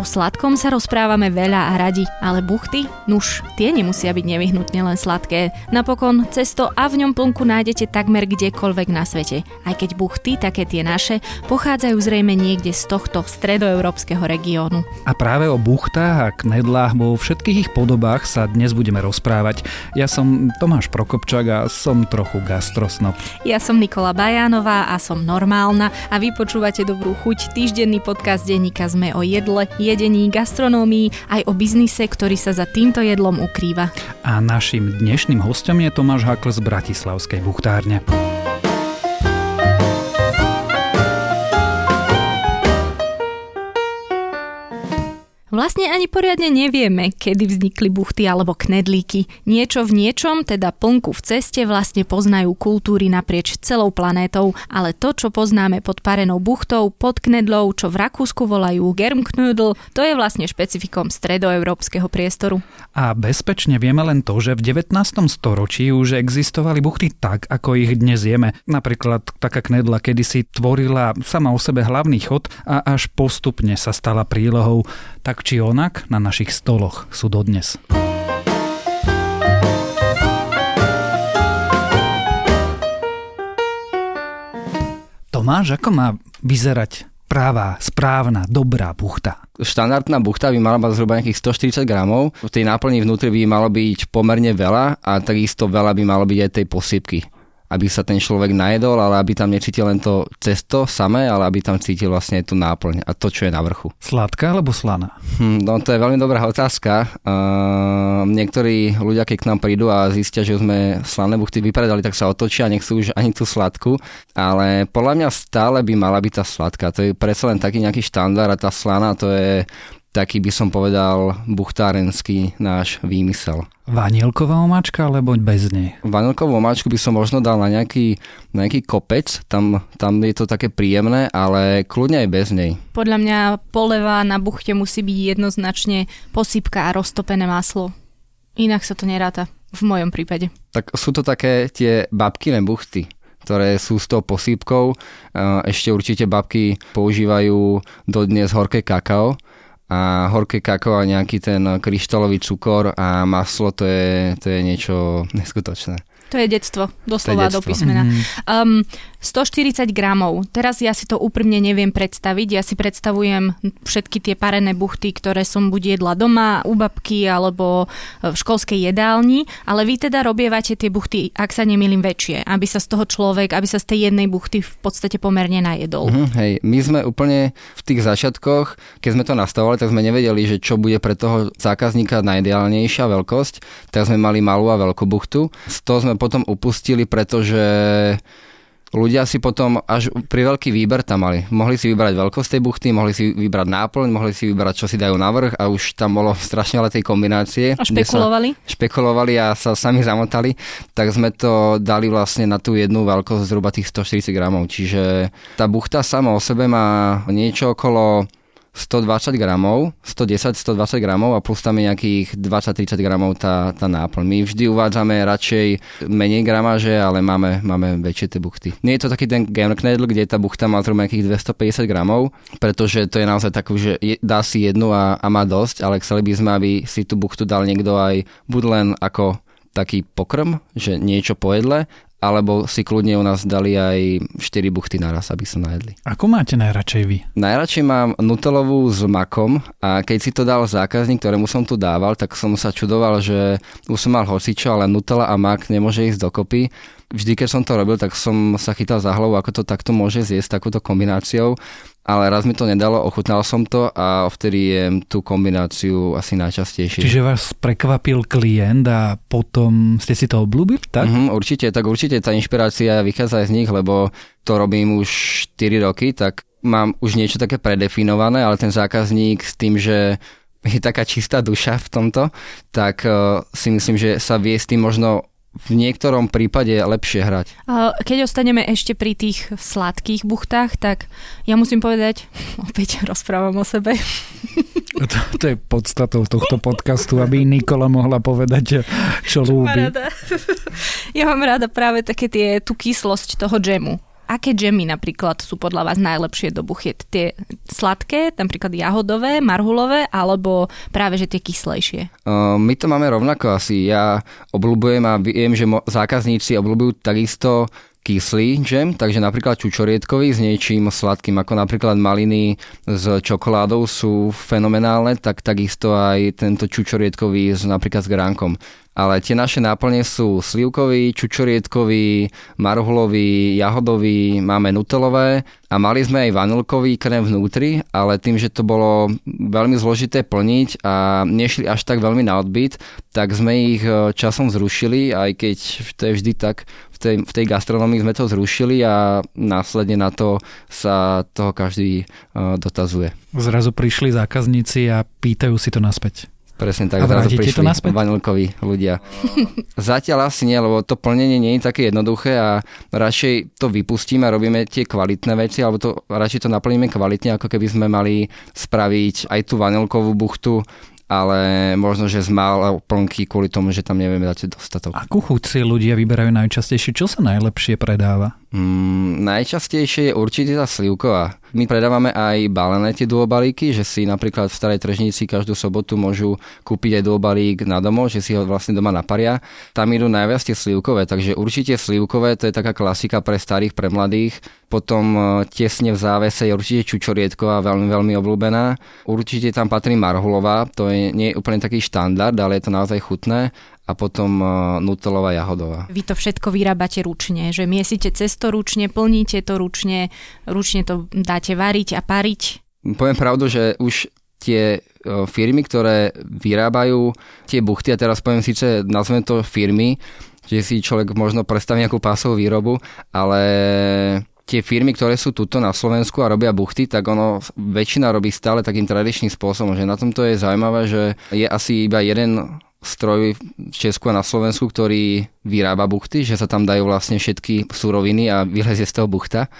O sladkom sa rozprávame veľa a radi, ale buchty? Nuž, tie nemusia byť nevyhnutne len sladké. Napokon cesto a v ňom plnku nájdete takmer kdekoľvek na svete. Aj keď buchty, také tie naše, pochádzajú zrejme niekde z tohto stredoeurópskeho regiónu. A práve o buchtách a knedlách vo všetkých ich podobách sa dnes budeme rozprávať. Ja som Tomáš Prokopčák a som trochu gastrosnob. Ja som Nikola Bajánová a som normálna a vy počúvate Dobrú chuť, týždenný podcast denníka SME o jedle, jedení, gastronómii, aj o biznise, ktorý sa za týmto jedlom ukrýva. A našim dnešným hostom je Tomáš Hakl z Bratislavskej buchtárne. Vlastne ani poriadne nevieme, kedy vznikli buchty alebo knedlíky. Niečo v niečom, teda plnku v ceste, vlastne poznajú kultúry naprieč celou planétou, ale to, čo poznáme pod parenou buchtou, pod knedlou, čo v Rakúsku volajú Germknödel, to je vlastne špecifikom stredoeurópskeho priestoru. A bezpečne vieme len to, že v 19. storočí už existovali buchty tak, ako ich dnes jeme. Napríklad taká knedla kedysi tvorila sama o sebe hlavný chod a až postupne sa stala prílohou. Tak či onak, na našich stoloch sú dodnes. Tomáš, ako má vyzerať pravá, správna, dobrá buchta? Štandardná buchta by mala mať zhruba nejakých 140 gramov. V tej náplni vnútri by malo byť pomerne veľa a takisto veľa by malo byť aj tej posypky. Aby sa ten človek najedol, ale aby tam necítil len to cesto samé, ale aby tam cítil vlastne tú náplň a to, čo je na vrchu. Sladká alebo slaná? No to je veľmi dobrá otázka. Niektorí ľudia, keď k nám prídu a zistia, že sme slané buchty vypredali, tak sa otočia a nechcú už ani tú sladkú. Ale podľa mňa stále by mala byť tá sladká. To je predsa len taký nejaký štandard a tá slaná to je taký, by som povedal, buchtárenský náš výmysel. Vanilková omáčka, alebo bez nej? Vanilkovú omáčku by som možno dal na nejaký kopec, tam je to také príjemné, ale kľudne aj bez nej. Podľa mňa poleva na buchte musí byť jednoznačne posypka a roztopené maslo. Inak sa to neráta, v mojom prípade. Tak sú to také tie babkine buchty, ktoré sú s tou posypkou. Ešte určite babky používajú dodnes horké kakao, a horké kakao a nejaký ten kryštálový cukor a maslo, to je niečo neskutočné. To je detstvo, doslova je detstvo. Do písmena. 140 gramov. Teraz ja si to úprimne neviem predstaviť. Ja si predstavujem všetky tie parené buchty, ktoré som buď jedla doma, u babky, alebo v školskej jedálni. Ale vy teda robievate tie buchty, ak sa nemýlim, väčšie, aby sa z toho človek, aby sa z tej jednej buchty v podstate pomerne najedol. Hej, my sme úplne v tých začiatkoch, keď sme to nastavovali, tak sme nevedeli, že čo bude pre toho zákazníka najideálnejšia veľkosť. Tak sme mali malú a veľkú buchtu. Z toho sme potom upustili, pretože ľudia si potom až pri veľký výber tam mali. Mohli si vybrať veľkosť tej buchty, mohli si vybrať náplň, mohli si vybrať, čo si dajú na vrch a už tam bolo strašne veľa tej kombinácie. A špekulovali a sa sami zamotali, tak sme to dali vlastne na tú jednu veľkosť zhruba tých 140 gramov. Čiže tá buchta sama o sebe má niečo okolo 120 gramov, 110-120 gramov a plus tam je nejakých 20-30 gramov tá náplň. My vždy uvádzame radšej menej gramáže, ale máme väčšie tie buchty. Nie je to taký ten Germknödel, kde tá buchta má zhruba nejakých 250 gramov, pretože to je naozaj takú, že dá si jednu a má dosť, ale chceli by sme, aby si tú buchtu dal niekto aj buď len ako taký pokrm, že niečo po jedle, alebo si kľudne u nás dali aj 4 buchty naraz, aby sa najedli. Ako máte najradšej vy? Najradšej mám nutelovú s makom a keď si to dal zákazník, ktorému som tu dával, tak som sa čudoval, že už som mal hocičo, ale nutela a mak nemôže ísť dokopy. Vždy, keď som to robil, tak som sa chytal za hlavu, ako to takto môže zjesť takúto kombináciou, ale raz mi to nedalo, ochutnal som to a vtedy jem tú kombináciu asi najčastejšie. Čiže vás prekvapil klient a potom ste si to obľúbili, tak? Určite tá inšpirácia vychádza aj z nich, lebo to robím už 4 roky, tak mám už niečo také predefinované, ale ten zákazník s tým, že je taká čistá duša v tomto, tak si myslím, že sa vie s tým možno v niektorom prípade lepšie hrať. Keď ostaneme ešte pri tých sladkých buchtách, tak ja musím povedať, opäť rozprávam o sebe. To je podstatou tohto podcastu, aby Nikola mohla povedať, čo ľúbi. Ja mám rada práve také tú kyslosť toho džemu. aké džemy napríklad sú podľa vás najlepšie do buchiet? Tie sladké, napríklad jahodové, marhulové, alebo práve že tie kyslejšie? My to máme rovnako asi. Ja obľúbujem a viem, že zákazníci obľúbujú takisto kyslý džem, takže napríklad čučoriedkový s niečím sladkým, ako napríklad maliny s čokoládou sú fenomenálne, tak takisto aj tento čučoriedkový s napríklad s gránkom. Ale tie naše náplne sú slivkový, čučoriedkový, marhulový, jahodový, máme nutelové a mali sme aj vanilkový krém vnútri, ale tým, že to bolo veľmi zložité plniť a nešli až tak veľmi na odbyt, tak sme ich časom zrušili, aj keď to je vždy tak, v tej gastronomii sme to zrušili a následne na to sa toho každý dotazuje. Zrazu prišli zákazníci a pýtajú si to naspäť. Presne tak, zrazu prišli vanilkoví ľudia. Zatiaľ asi nie, lebo to plnenie nie je také jednoduché a radšej to vypustíme a robíme tie kvalitné veci, alebo to radšej to naplníme kvalitne, ako keby sme mali spraviť aj tú vanilkovú buchtu, ale možno, že z mála plnky kvôli tomu, že tam nevieme dať dostatok. Akú chuť si ľudia vyberajú najčastejšie? Čo sa najlepšie predáva? Najčastejšie je určite tá slivková. My predávame aj balené tie dôbalíky, že si napríklad v Starej Tržnici každú sobotu môžu kúpiť aj dôbalík na domov, že si ho vlastne doma naparia. Tam idú najviac tie slivkové, takže určite slivkové, to je taká klasika pre starých, pre mladých. Potom tesne v závese je určite čučoriedková, veľmi, veľmi obľúbená. Určite tam patrí marhulová, to je nie je úplne taký štandard, ale je to naozaj chutné. A potom nutelová, jahodová. Vy to všetko vyrábate ručne, že miesite cesto ručne, plníte to ručne, ručne to dáte variť a pariť? Poviem pravdu, že už tie firmy, ktoré vyrábajú tie buchty, a teraz poviem síce, nazvem to firmy, že si človek možno predstaví nejakú pásovú výrobu, ale tie firmy, ktoré sú tuto na Slovensku a robia buchty, tak ono väčšina robí stále takým tradičným spôsobom, že na tomto je zaujímavé, že je asi iba jeden stroj v Česku a na Slovensku, ktorý vyrába buchty, že sa tam dajú vlastne všetky suroviny a vylezie z toho buchta.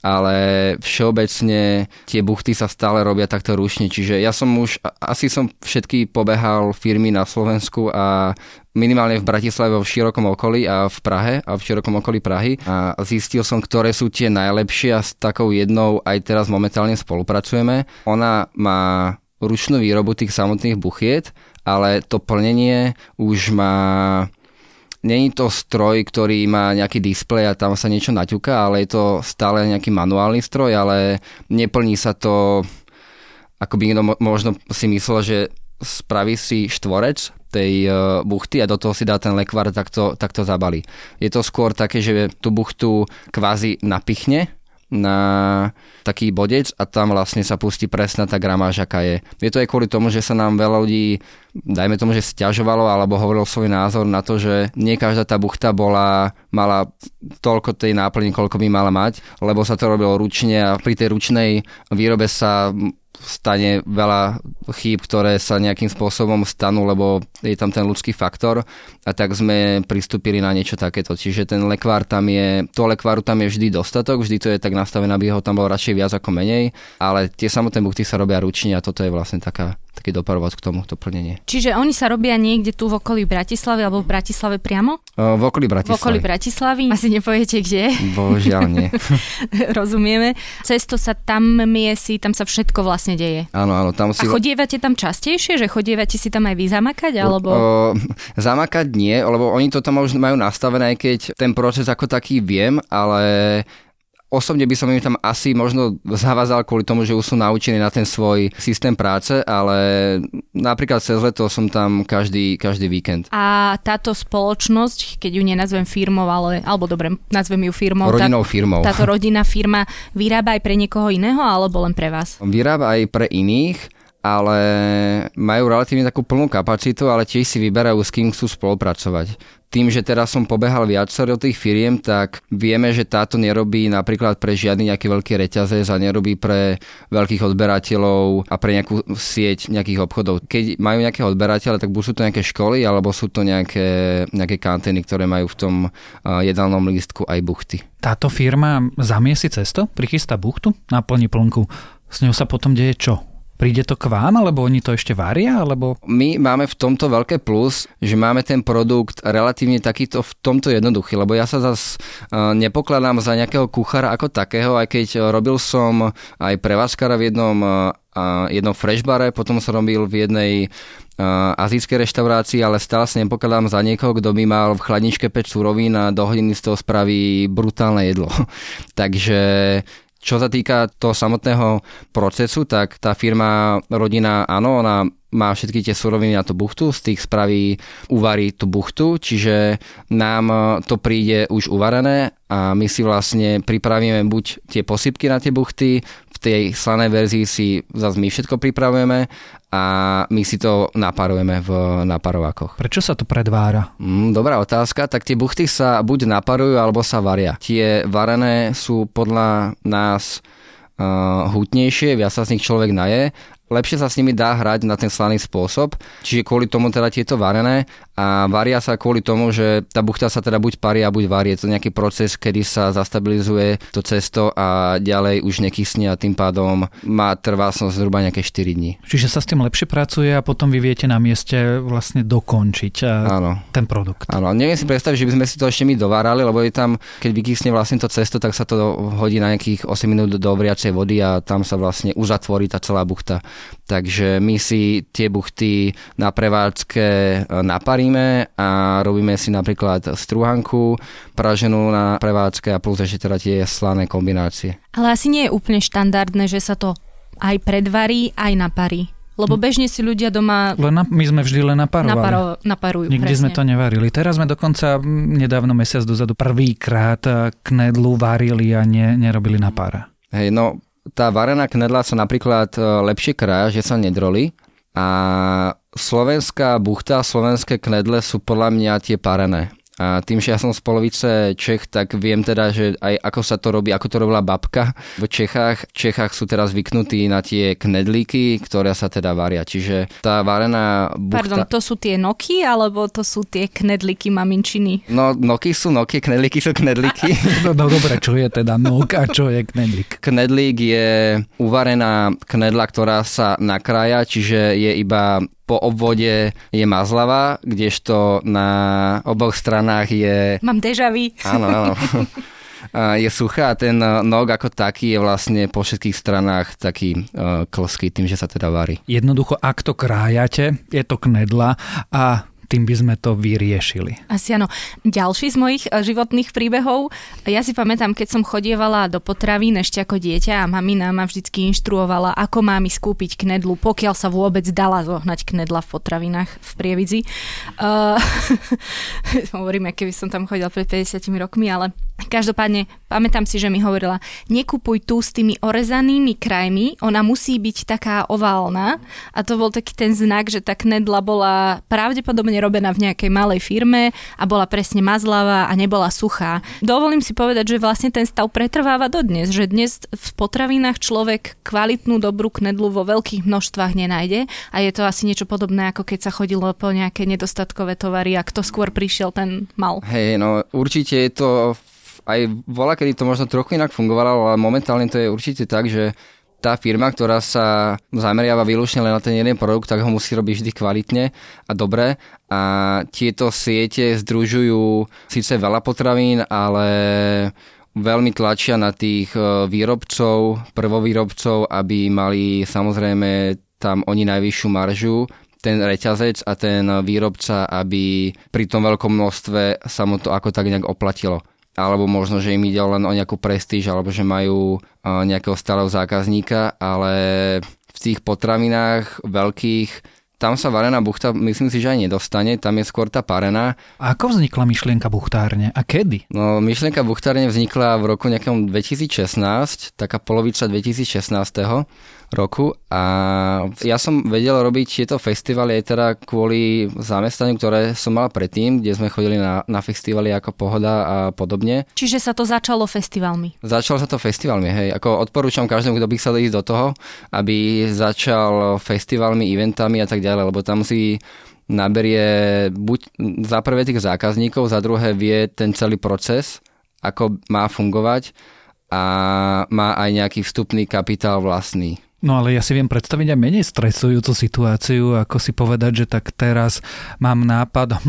Ale všeobecne tie buchty sa stále robia takto ručne. Čiže ja som už, asi som všetky pobehal firmy na Slovensku a minimálne v Bratislave, v širokom okolí a v Prahe a v širokom okolí Prahy a zistil som, ktoré sú tie najlepšie a s takou jednou aj teraz momentálne spolupracujeme. Ona má ručnú výrobu tých samotných buchiet, ale to plnenie už má... Není to stroj, ktorý má nejaký displej a tam sa niečo naťuká, ale je to stále nejaký manuálny stroj, ale neplní sa to, ako by možno si myslel, že spraví si štvorec tej buchty a do toho si dá ten lekvár, tak to zabalí. Je to skôr také, že tú buchtu kvázi napichne na taký bodec a tam vlastne sa pustí presná tá gramáž, aká je. Je to aj kvôli tomu, že sa nám veľa ľudí, dajme tomu, že sťažovalo alebo hovorilo svoj názor na to, že nie každá tá buchta mala toľko tej náplne, koľko by mala mať, lebo sa to robilo ručne a pri tej ručnej výrobe sa stane veľa chýb, ktoré sa nejakým spôsobom stanú, lebo je tam ten ľudský faktor a tak sme pristúpili na niečo takéto. Čiže ten lekvár tam je, toho lekváru tam je vždy dostatok, vždy to je tak nastavené, aby ho tam bolo radšej viac ako menej, ale tie samotné buchty sa robia ručne a toto je vlastne taký doprovod k tomu, to plnenie. Čiže oni sa robia niekde tu v okolí Bratislavy alebo v Bratislave priamo? V okolí Bratislavy. V okolí Bratislavy. Asi nepoviete kde. Božiaľ nie. Rozumieme. Cesto sa tam miesi, tam sa všetko vlastne deje. Áno, tam si... A chodievate tam častejšie? Že chodievate si tam aj vy zamakať? Alebo... Zamakať nie, lebo oni to tam už majú nastavené, keď ten proces ako taký viem, ale... Osobne by som im tam asi možno zavázal kvôli tomu, že už sú naučení na ten svoj systém práce, ale napríklad cez leto som tam každý víkend. A táto spoločnosť, keď ju nenazvem firmou, alebo dobre, nazvem ju firmou. Rodinnou firmou. Táto rodinná firma vyrába aj pre niekoho iného, alebo len pre vás? Vyrába aj pre iných, ale majú relatívne takú plnú kapacitu, ale tiež si vyberajú, s kým chcú spolupracovať. Tým, že teraz som pobehal viacero tých firiem, tak vieme, že táto nerobí napríklad pre žiadny nejaký veľký reťazec a nerobí pre veľkých odberateľov a pre nejakú sieť nejakých obchodov. Keď majú nejaké odberateľe, tak buď sú to nejaké školy, alebo sú to nejaké kantény, ktoré majú v tom jedálnom lístku aj buchty. Táto firma zamiesi cesto, prichystá buchtu, naplní plnku. S ňou sa potom deje čo? Príde to k vám, alebo oni to ešte varia? Alebo... My máme v tomto veľké plus, že máme ten produkt relatívne takýto v tomto jednoduchý, lebo ja sa zase nepokladám za nejakého kuchára ako takého, aj keď robil som aj prevádzkara v jednom freshbare, potom som robil v jednej azijskej reštaurácii, ale stále sa nepokladám za niekoho, kto by mal v chladničke 5 surovín a do hodiny z toho spraví brutálne jedlo. Takže... Čo sa týka toho samotného procesu, tak tá firma, rodina, áno, ona má všetky tie suroviny na tú buchtu, z tých spraví, uvarí tú buchtu, čiže nám to príde už uvarené a my si vlastne pripravíme buď tie posypky na tie buchty, v tej slanej verzii si zase my všetko pripravujeme a my si to naparujeme na parovákoch. Prečo sa to predvára? Dobrá otázka. Tak tie buchty sa buď naparujú, alebo sa varia. Tie varené sú podľa nás hutnejšie, viac sa z nich človek naje. Lepšie sa s nimi dá hrať na ten slaný spôsob, čiže kvôli tomu teda tieto varené a varia sa kvôli tomu, že tá buchta sa teda buď parí a buď varí. Je to nejaký proces, kedy sa zastabilizuje to cesto a ďalej už nekysne a tým pádom má trvácnosť zhruba nejaké 4 dní. Čiže sa s tým lepšie pracuje a potom vy viete na mieste vlastne dokončiť ten produkt. Áno, neviem si predstaviť, že by sme si to ešte my dovárali, lebo je tam, keď vykysne vlastne to cesto, tak sa to hodí na nejakých 8 minút do vriacej vody a tam sa vlastne uzatvorí tá celá buchta. Takže my si tie buchty na prevádzke naparíme a robíme si napríklad strúhanku praženú na prevádzke a plus ešte teda tie slané kombinácie. Ale asi nie je úplne štandardné, že sa to aj predvarí, aj naparí. Lebo bežne si ľudia doma... My sme vždy len naparovali. Naparujú, nikdy presne. Sme to nevarili. Teraz sme dokonca nedávno mesiac dozadu prvýkrát knedlu varili a nerobili napára. Hej, no... Tá varená knedla sa napríklad lepšie krája, že sa nedrolí a slovenská buchta, slovenské knedle sú podľa mňa tie parené. A tým, že ja som z polovice Čech, tak viem teda, že aj ako sa to robí, ako to robila babka v Čechách. V Čechách sú teraz zvyknutí na tie knedlíky, ktoré sa teda varia. Čiže tá varená buchta... Pardon, to sú tie noky, alebo to sú tie knedlíky maminčiny? No, noky sú noky, knedlíky sú knedlíky. No dobre, čo je teda nok a čo je knedlík? Knedlík je uvarená knedla, ktorá sa nakrája, čiže je iba... Po obvode je mazlava, kdežto na oboch stranách je... Mám déjà vu. Áno. Je suchá a ten nok ako taký je vlastne po všetkých stranách taký klský tým, že sa teda varí. Jednoducho, ak to krájate, je to knedla a tým by sme to vyriešili. Asi áno. Ďalší z mojich životných príbehov. Ja si pamätám, keď som chodievala do potravín ešte ako dieťa a mamina ma vždycky inštruovala, ako mám ísť kúpiť knedlu, pokiaľ sa vôbec dala zohnať knedla v potravinách v Prievidzi. Hovorím, keby som tam chodila pred 50 rokmi, ale každopádne pamätám si, že mi hovorila, nekúpuj tú s tými orezanými krajmi, ona musí byť taká oválna a to bol taký ten znak, že tá knedla bola pravdepodobne robená v nejakej malej firme a bola presne mazlavá a nebola suchá. Dovolím si povedať, že vlastne ten stav pretrváva dodnes, že dnes v potravinách človek kvalitnú dobrú knedlu vo veľkých množstvách nenájde a je to asi niečo podobné, ako keď sa chodilo po nejaké nedostatkové tovary a kto skôr prišiel, ten mal. Hej, no určite je to... Aj voľa, kedy to možno trochu inak fungovalo, ale momentálne to je určite tak, že tá firma, ktorá sa zameriava výlučne len na ten jeden produkt, tak ho musí robiť vždy kvalitne a dobre. A tieto siete združujú síce veľa potravín, ale veľmi tlačia na tých výrobcov, prvovýrobcov, aby mali samozrejme tam oni najvyššiu maržu, ten reťazec a ten výrobca, aby pri tom veľkom množstve sa mu to ako tak nejak oplatilo. Alebo možno, že im ide len o nejakú prestíž, alebo že majú nejakého stáleho zákazníka, ale v tých potravinách veľkých, tam sa varená buchta, myslím si, že aj nedostane, tam je skôr tá parená. A ako vznikla myšlienka buchtárne a kedy? No, myšlienka buchtárne vznikla v roku nejakom 2016, taká polovica 2016. roku a ja som vedel robiť tieto festivaly aj teda kvôli zamestnaniu, ktoré som mal predtým, kde sme chodili na festivaly ako Pohoda a podobne. Čiže sa to začalo festivalmi? Začalo sa to festivalmi, hej. Ako odporúčam každému, kto by chcel ísť do toho, aby začal festivalmi, eventami a tak ďalej, lebo tam si naberie buď za prvé tých zákazníkov, za druhé vie ten celý proces, ako má fungovať a má aj nejaký vstupný kapitál vlastný. No ale ja si viem predstaviť aj menej stresujúcu situáciu, ako si povedať, že tak teraz mám nápad,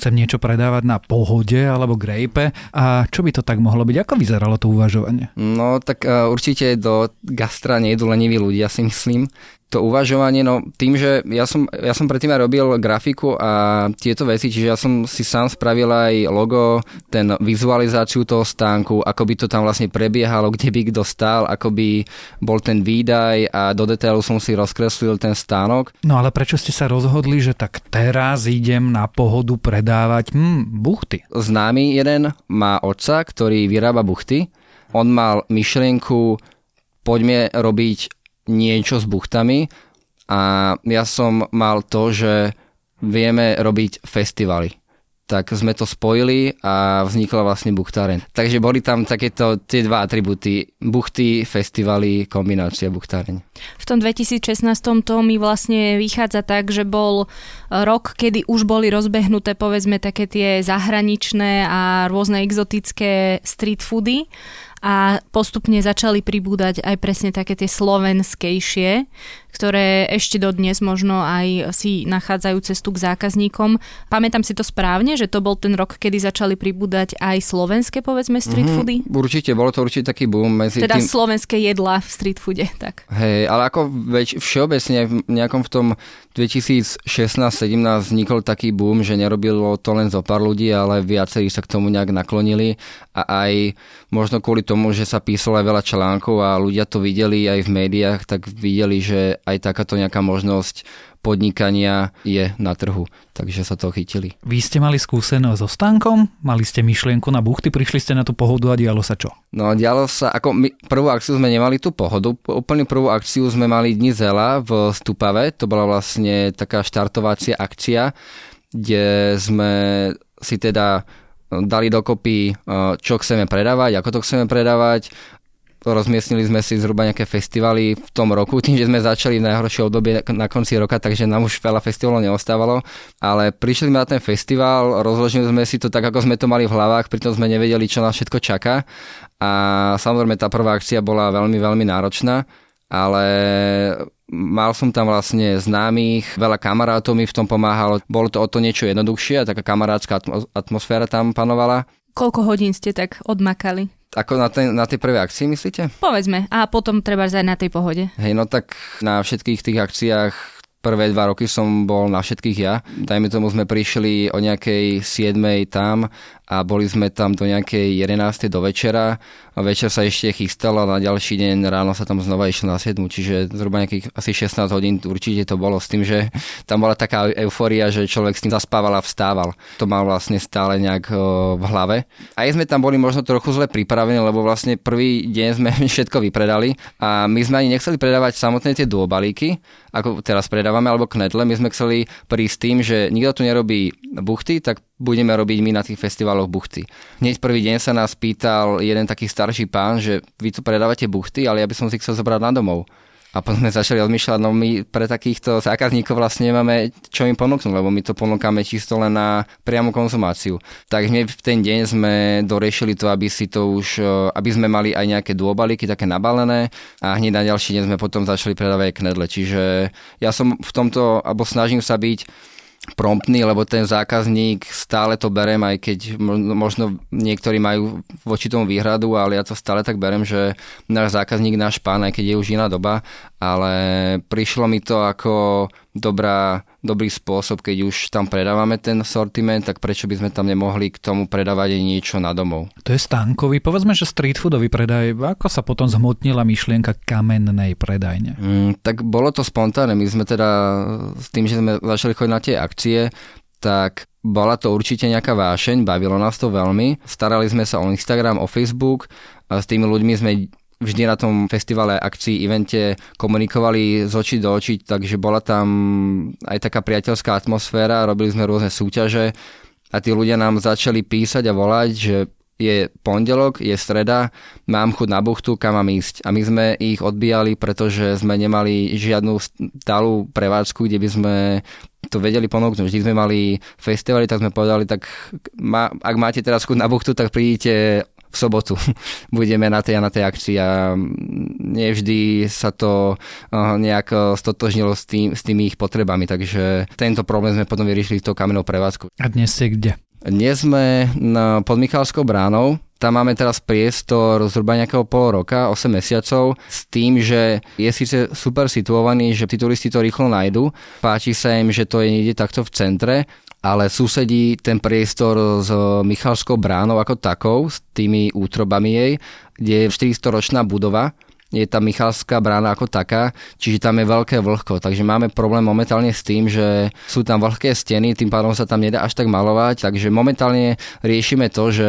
chcem niečo predávať na Pohode alebo Grepe. A čo by to tak mohlo byť? Ako vyzeralo to uvažovanie? No tak určite do gastra nejdú leniví ľudia, si myslím. To uvažovanie, no tým, že ja som predtým aj robil grafiku a tieto veci, čiže ja som si sám spravil aj logo, ten vizualizáciu toho stánku, ako by to tam vlastne prebiehalo, kde by kto stál, ako by bol ten výdaj a do detailu som si rozkreslil ten stánok. No ale prečo ste sa rozhodli, že tak teraz idem na Pohodu predávať buchty? Známy jeden má otca, ktorý vyrába buchty. On mal myšlienku, poďme robiť niečo s buchtami a ja som mal to, že vieme robiť festivaly. Tak sme to spojili a vznikla vlastne buchtáreň. Takže boli tam takéto tie dva atributy. Buchty, festivaly, kombinácia buchtáreň. V tom 2016 to mi vlastne vychádza tak, že bol rok, kedy už boli rozbehnuté povedzme také tie zahraničné a rôzne exotické street foody. A postupne začali pribúdať aj presne také tie slovenskejšie, ktoré ešte dodnes možno aj si nachádzajú cestu k zákazníkom. Pamätám si to správne, že to bol ten rok, kedy začali pribúdať aj slovenské, povedzme, street foody? Určite, bolo to určite taký boom medzi teda tým... slovenské jedlá v street foode, tak. Hej, ale ako všeobecne v nejakom v tom 2016-17 vznikol taký boom, že nerobilo to len zo pár ľudí, ale viacerí sa k tomu nejak naklonili a aj možno kvôli tomu, že sa písalo aj veľa článkov a ľudia to videli aj v médiách, tak videli, že aj takáto nejaká možnosť podnikania je na trhu. Takže sa to chytili. Vy ste mali skúsenosť so stánkom, mali ste myšlienku na buchty, prišli ste na tú Pohodu a dialo sa čo? No dialo sa, ako my prvú akciu sme nemali tú Pohodu, úplne prvú akciu sme mali Dni zela v Stupave, to bola vlastne taká štartovacia akcia, kde sme si teda dali dokopy, čo chceme predávať, ako to chceme predávať. Rozmiestnili sme si zhruba nejaké festivaly v tom roku, tým, že sme začali v najhoršom období na konci roka, takže nám už veľa festivalov neostávalo, ale prišli sme na ten festival, rozložili sme si to tak, ako sme to mali v hlavách, pritom sme nevedeli, čo nás všetko čaká a samozrejme tá prvá akcia bola veľmi, veľmi náročná, ale mal som tam vlastne známych, veľa kamarátov mi v tom pomáhalo, bolo to o to niečo jednoduchšie, taká kamarátska atmosféra tam panovala. Koľko hodín ste tak odmakali? Ako na tej prvej akcii, myslíte? Povedzme. A potom treba aj na tej Pohode. Hej, no tak na všetkých tých akciách prvé 2 roky som bol na všetkých ja. Dajme tomu, sme prišli o nejakej 7:00 tam a boli sme tam do nejakej 11:00 do večera. A večer sa ešte chystalo a na ďalší deň ráno sa tam znova išlo na 7:00. Čiže zhruba nejakých asi 16 hodín určite to bolo s tým, že tam bola taká eufória, že človek s tým zaspával a vstával. To mal vlastne stále nejak v hlave. Aj sme tam boli možno trochu zle pripravení, lebo vlastne prvý deň sme všetko vypredali a my sme ani nechceli predávať samotné tie dôbalíky, ako teraz predávame, alebo knedle. My sme chceli prísť tým, že nikto tu nerobí buchty, tak budeme robiť my na tých festivaloch buchty. Hneď prvý deň sa nás pýtal jeden taký starší pán, že vy tu predávate buchty, ale ja by som si chcel zobrať na domov. A potom sme začali odmýšľať, no my pre takýchto zákazníkov vlastne nemáme čo im ponúknuť, lebo my to ponúkame čisto len na priamu konzumáciu. Tak hneď v ten deň sme doriešili to, aby sme mali aj nejaké dôbalíky také nabalené a hneď na ďalší deň sme potom začali predávať knedle. Čiže ja som v tomto, alebo snažím sa byť promptný, lebo ten zákazník stále to berem, aj keď možno niektorí majú voči tomu výhradu, ale ja to stále tak berem, že náš zákazník, náš pán, aj keď je už iná doba, ale prišlo mi to ako dobrý spôsob, keď už tam predávame ten sortiment, tak prečo by sme tam nemohli k tomu predávať niečo na domov. To je stánkový, povedzme, že street foodový predaj. Ako sa potom zhmotnila myšlienka kamennej predajne? Tak bolo to spontánne. My sme teda s tým, že sme začali chodiť na tie akcie, tak bola to určite nejaká vášeň, bavilo nás to veľmi. Starali sme sa o Instagram, o Facebook a s tými ľuďmi sme vždy na tom festivale, akcii, evente komunikovali z očí do očí, takže bola tam aj taká priateľská atmosféra, robili sme rôzne súťaže a tí ľudia nám začali písať a volať, že je pondelok, je streda, mám chuť na buchtu, kam mám ísť. A my sme ich odbíjali, pretože sme nemali žiadnu stálu prevádzku, kde by sme to vedeli ponúknuť. Vždy sme mali festivaly, tak sme povedali, tak ak máte teraz chuť na buchtu, tak prídite v sobotu. Budeme na tej akcii a nevždy sa to nejak stotožnilo s tými ich potrebami, takže tento problém sme potom vyriešili tou kamennou prevádzkou. A dnes ste kde? Dnes sme pod Michalskou bránou. Tam máme teraz priestor zhruba nejakého pol roka, 8 mesiacov, s tým, že je síce super situovaný, že tí turisti to rýchlo nájdu. Páči sa im, že to je niekde takto v centre, ale susedí ten priestor s Michalskou bránou ako takou, s tými útrobami jej, kde je 400-ročná budova. Je tá Michalská brána ako taká, čiže tam je veľké vlhko, takže máme problém momentálne s tým, že sú tam vlhké steny, tým pádom sa tam nedá až tak malovať, takže momentálne riešime to, že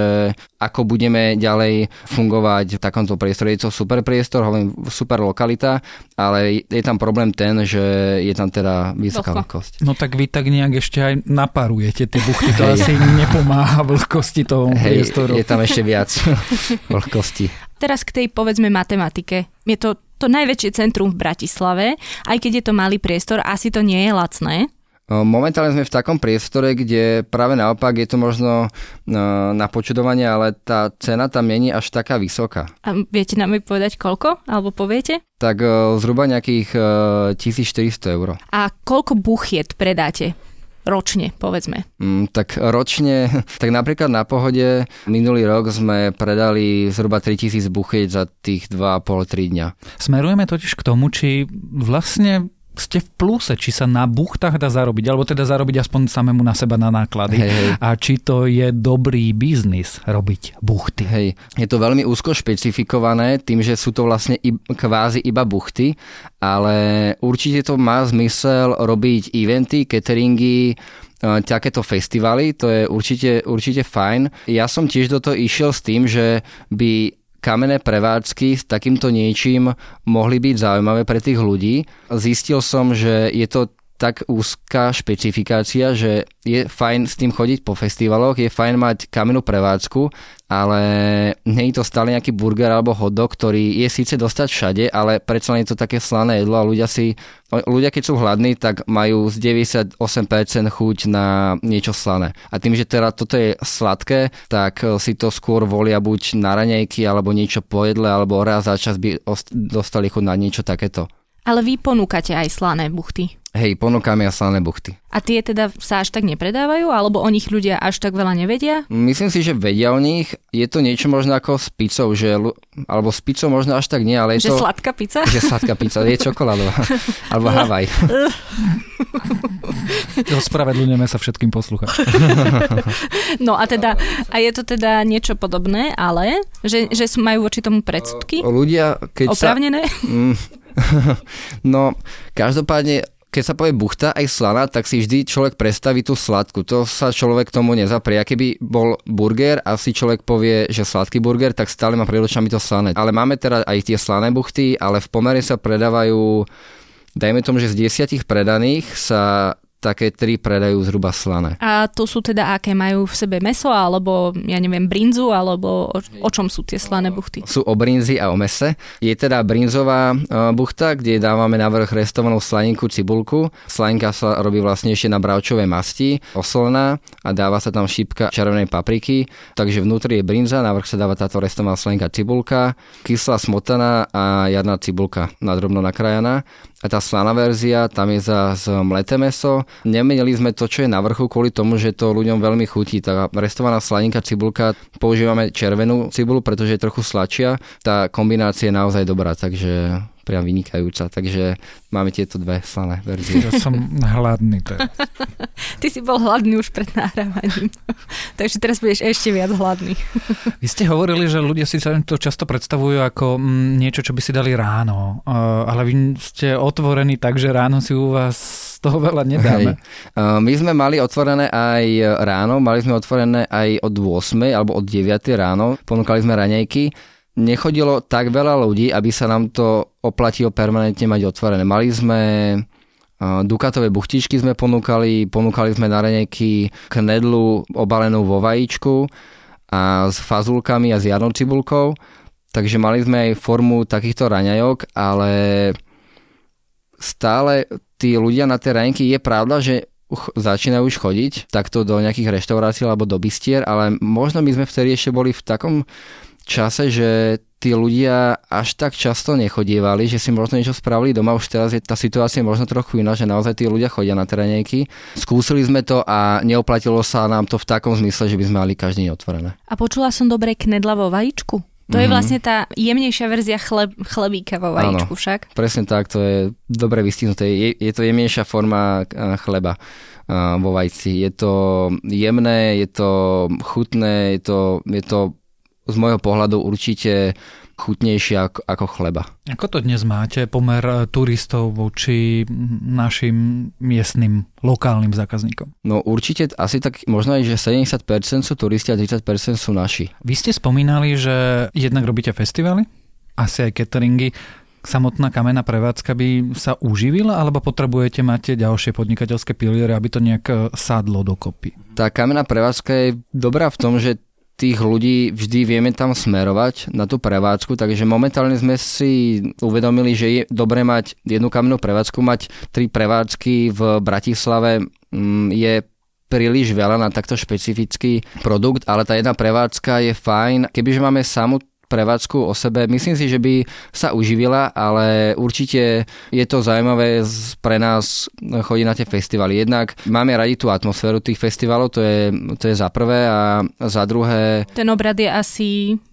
ako budeme ďalej fungovať v takomto priestore. Je to super priestor, hovorím, super lokalita, ale je tam problém ten, že je tam teda vysoká vlhkosť. No tak vy tak nejak ešte aj naparujete tie buchty, to asi nepomáha vlhkosti toho priestoru. Je tam ešte viac vlhkosti. Teraz k tej, povedzme, matematike. Je to najväčšie centrum v Bratislave, aj keď je to malý priestor, asi to nie je lacné. Momentálne sme v takom priestore, kde práve naopak je to možno na počudovanie, ale tá cena tam nie je až taká vysoká. A viete nám povedať koľko? Alebo poviete? Tak zhruba nejakých 1400 €. A koľko buchiet predáte? Ročne, povedzme. Tak ročne, tak napríklad na Pohode minulý rok sme predali zhruba 3000 buchiet za tých 2,5-3 dňa. Smerujeme totiž k tomu, či vlastne ste v plúse, či sa na buchtách dá zarobiť, alebo teda zarobiť aspoň samému na seba na náklady. Hej. A či to je dobrý biznis robiť buchty. Hej. Je to veľmi úzko špecifikované tým, že sú to vlastne kvázi iba buchty, ale určite to má zmysel robiť eventy, cateringy, takéto festivaly, to je určite fajn. Ja som tiež do toho išiel s tým, že by kamenné prevádzky s takýmto niečím mohli byť zaujímavé pre tých ľudí. Zistil som, že je to tak úzká špecifikácia, že je fajn s tým chodiť po festivaloch, je fajn mať kamennú prevádzku, ale nie je to stále nejaký burger alebo hotdog, ktorý je síce dostať všade, ale predsa len je to také slané jedlo a ľudia keď sú hladní, tak majú z 98% chuť na niečo slané. A tým, že teda toto je sladké, tak si to skôr volia buď na raňajky alebo niečo po jedle, alebo raz za čas by dostali chuť na niečo takéto. Ale vy ponúkate aj slané buchty. Hej, ponúkame slané buchty. A tie teda sa až tak nepredávajú? Alebo o nich ľudia až tak veľa nevedia? Myslím si, že vedia o nich. Je to niečo možno ako s pizzou, že, alebo s pizzou možno až tak nie, ale je že to... sladká pizza? Že sladká pizza, je čokoládová. Alebo Havaj. Ospravedlňujeme sa všetkým poslucháčom. No a teda, a je to teda niečo podobné, ale že majú voči tomu predsudky? Ľudia, keď oprávnené? No, každopádne... Keď sa povie buchta aj slaná, tak si vždy človek predstaví tú sladku. To sa človek tomu nezaprie. A keby bol burger a si človek povie, že sladký burger, tak stále má pred očami to slané. Ale máme teda aj tie slané buchty, ale v pomere sa predávajú, dajme tomu, že z 10 predaných sa také 3 predajú zhruba slané. A to sú teda aké, majú v sebe mäso alebo ja neviem brinzu, alebo o čom sú tie slané buchty? Sú o brinzi a o mäse. Je teda brinzová buchta, kde dávame na vrch restovanú slaninku, cibulku. Slaninka sa robí vlastne ešte na bravčovej masti, osolená a dáva sa tam šípka červenej papriky. Takže vnútri je brinza, na vrch sa dáva táto restovaná slaninka, cibulka, kyslá smotaná a jadná cibulka nadrobno nakrájaná. A tá slaná verzia, tam je zás mleté mäso. Nemenili sme to, čo je na vrchu, kvôli tomu, že to ľuďom veľmi chutí. Tá restovaná slaninka, cibulka, používame červenú cibulu, pretože je trochu sladšia. Tá kombinácia je naozaj dobrá, takže priam vynikajúca. Takže máme tieto dve slané verzie. Ja som hladný teraz. Ty si bol hladný už pred nahrávaním. Takže teraz budeš ešte viac hladný. Vy ste hovorili, že ľudia si to často predstavujú ako niečo, čo by si dali ráno. Ale vy ste otvorení tak, že ráno si u vás toho veľa nedáme. My sme mali otvorené aj ráno, mali sme otvorené aj od 8 alebo od 9 ráno, ponúkali sme raňajky. Nechodilo tak veľa ľudí, aby sa nám to oplatilo permanentne mať otvorené. Mali sme dukatové buchtičky sme ponúkali sme na raňajky knedlu obalenú vo vajíčku a s fazulkami a s jarnou cibulkou. Takže mali sme aj formu takýchto raňajok, ale stále tí ľudia na tie raňajky, je pravda, že začínajú už chodiť takto do nejakých reštaurácií alebo do bistier, ale možno my sme vtedy ešte boli v takom čase, že tí ľudia až tak často nechodievali, že si možno niečo spravili doma. Už teraz je tá situácia možno trochu iná, že naozaj tí ľudia chodia na terénejky. Skúsili sme to a neoplatilo sa nám to v takom zmysle, že by sme mali každý deň otvorené. A počula som dobre knedľavú vajíčku. To je vlastne tá jemnejšia verzia chlebíka vo vajíčku však. Presne tak, to je dobre vystihnuté. Je to jemnejšia forma chleba vo vajci. Je to jemné, je to chutné, je to z môjho pohľadu určite chutnejšie ako chleba. Ako to dnes máte pomer turistov voči našim miestnym, lokálnym zákazníkom? No určite asi tak možno aj, že 70% sú turisti a 30% sú naši. Vy ste spomínali, že jednak robíte festivaly, asi aj cateringy. Samotná kamenná prevádzka by sa uživila, alebo potrebujete mať ďalšie podnikateľské piliere, aby to nejak sadlo dokopy? Tá kamenná prevádzka je dobrá v tom, že tých ľudí vždy vieme tam smerovať na tú prevádzku, takže momentálne sme si uvedomili, že je dobré mať jednu kamennú prevádzku, mať 3 prevádzky v Bratislave je príliš veľa na takto špecifický produkt, ale tá jedna prevádzka je fajn. Kebyže máme samú prevádzku o sebe, myslím si, že by sa uživila, ale určite je to zaujímavé pre nás chodiť na tie festivaly. Jednak máme radi tú atmosféru tých festivalov, to je za prvé, a za druhé... Ten obrad je asi,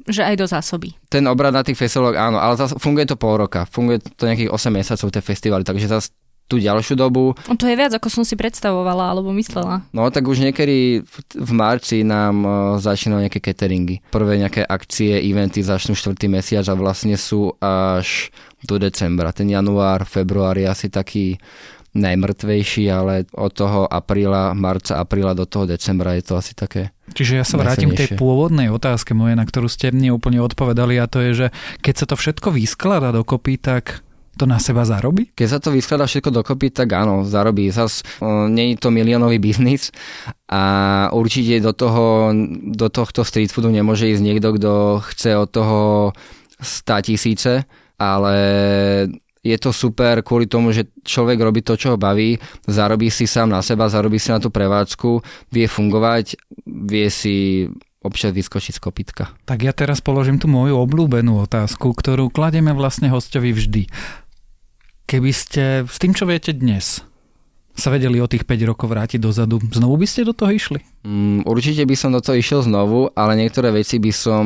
že aj do zásoby. Ten obrad na tých festivaloch, áno, ale funguje to pol roka, funguje to nejakých 8 mesiacov tie festivaly, takže zase tú ďalšiu dobu. To je viac, ako som si predstavovala alebo myslela. No tak už niekedy v marci nám začínajú nejaké cateringy. Prvé nejaké akcie, eventy začnú 4. mesiac a vlastne sú až do decembra. Ten január, február je asi taký najmrtvejší, ale od toho marca, apríla do toho decembra je to asi také. Čiže ja sa vrátim k tej pôvodnej otázke moje, na ktorú ste mne úplne odpovedali, a to je, že keď sa to všetko vyskladá dokopy, tak to na seba zarobí? Keď sa to vyskladá všetko dokopy, tak áno, zarobí. Zas nie je to miliónový biznis a určite do tohto street foodu nemôže ísť niekto, kto chce od toho 100 000, ale je to super kvôli tomu, že človek robí to, čo ho baví, zarobí si sám na seba, zarobí si na tú prevádzku, vie fungovať, vie si občas vyskočiť z kopytka. Tak ja teraz položím tú moju obľúbenú otázku, ktorú kladieme vlastne hostovi vždy. Keby ste s tým, čo viete dnes, sa vedeli o tých 5 rokov vrátiť dozadu, znovu by ste do toho išli? Určite by som do toho išiel znovu, ale niektoré veci by som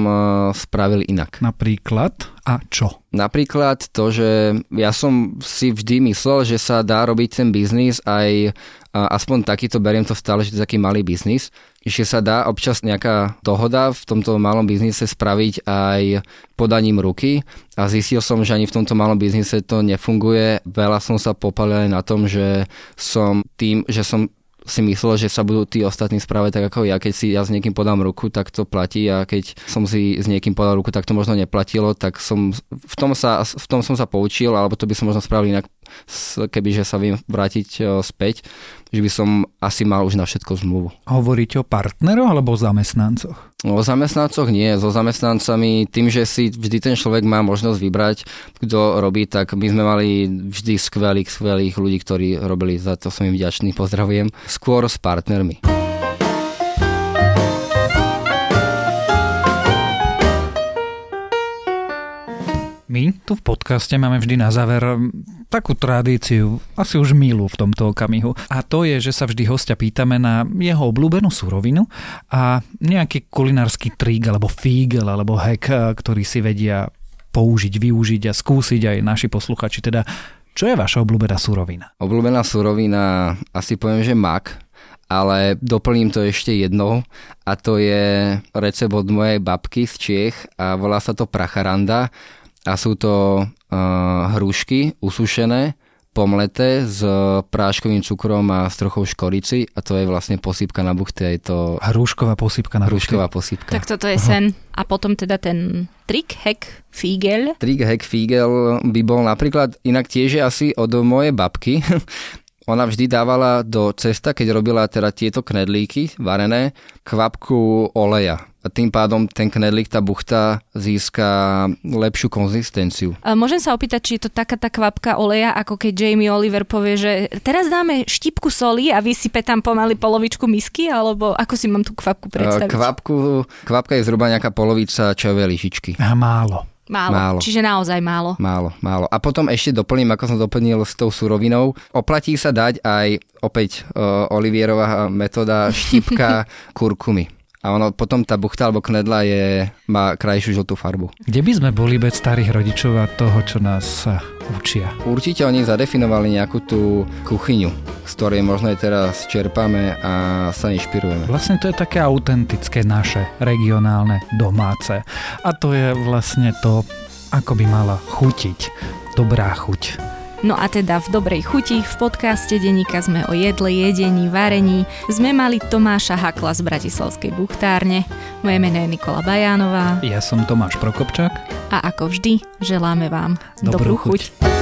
spravil inak. Napríklad? A čo? Napríklad to, že ja som si vždy myslel, že sa dá robiť ten biznis aj, aspoň takýto, beriem to stále, že to je taký malý biznis, že sa dá občas nejaká dohoda v tomto malom biznise spraviť aj podaním ruky, a zistil som, že ani v tomto malom biznise to nefunguje. Veľa som sa popálil aj na tom, že som tým, že som si myslel, že sa budú tí ostatní správať tak ako ja. Keď si ja s niekým podám ruku, tak to platí, a keď som si s niekým podal ruku, tak to možno neplatilo, tak som v tom som sa poučil, alebo to by som možno spravil inak, kebyže sa viem vrátiť späť, že by som asi mal už na všetko zmluvu. Hovoríte o partneroch alebo o zamestnancoch? O zamestnancoch nie, so zamestnancami tým, že si vždy ten človek má možnosť vybrať, kto robí, tak my sme mali vždy skvelých ľudí, ktorí robili, za to som im vďačný, pozdravujem. Skôr s partnermi. My tu v podcaste máme vždy na záver takú tradíciu, asi už milú v tomto okamihu. A to je, že sa vždy hostia pýtame na jeho obľúbenú surovinu a nejaký kulinársky trik, alebo fígel, alebo hack, ktorý si vedia použiť, využiť a skúsiť aj naši posluchači. Teda, čo je vaša obľúbená surovina? Obľúbená surovina, asi poviem, že mak, ale doplním to ešte jednou, a to je recept od mojej babky z Čiech a volá sa to Pracharanda. A sú to hrušky usušené, pomleté s práškovým cukrom a s trochou škorici, a to je vlastne posypka na buchty. Je to hrušková posypka na buchty. Tak toto je sen. A potom teda ten trik, hack, fígel. Trik, hack, fígel by bol napríklad, inak tiež je asi od mojej babky. Ona vždy dávala do cesta, keď robila teda tieto knedlíky varené, kvapku oleja. A tým pádom ten knedlík, tá buchta získa lepšiu konzistenciu. A môžem sa opýtať, či je to taká tá kvapka oleja, ako keď Jamie Oliver povie, že teraz dáme štipku soli a vysype tam pomaly polovičku misky, alebo ako si mám tú kvapku predstaviť? Kvapka je zhruba nejaká polovica čajovej lyžičky. A málo. Málo, čiže naozaj málo. Málo. A potom ešte doplním, ako som doplnil s tou surovinou. Oplatí sa dať aj opäť Olivierová metóda štipka kurkumy. A ono potom tá buchta alebo knedla má krajšiu žltú farbu. Kde by sme boli bez starých rodičov a toho, čo nás učia? Určite oni zadefinovali nejakú tú kuchyňu, z ktorej možno aj teraz čerpame a sa inšpirujeme. Vlastne to je také autentické naše, regionálne, domáce. A to je vlastne to, ako by mala chutiť. Dobrá chuť. No a teda v Dobrej chuti v podcaste denníka Sme o jedle, jedení, varení sme mali Tomáša Hakla z Bratislavskej buchtárne. Moje meno je Nikola Bajánová. Ja som Tomáš Prokopčák. A ako vždy, želáme vám dobrú chuť.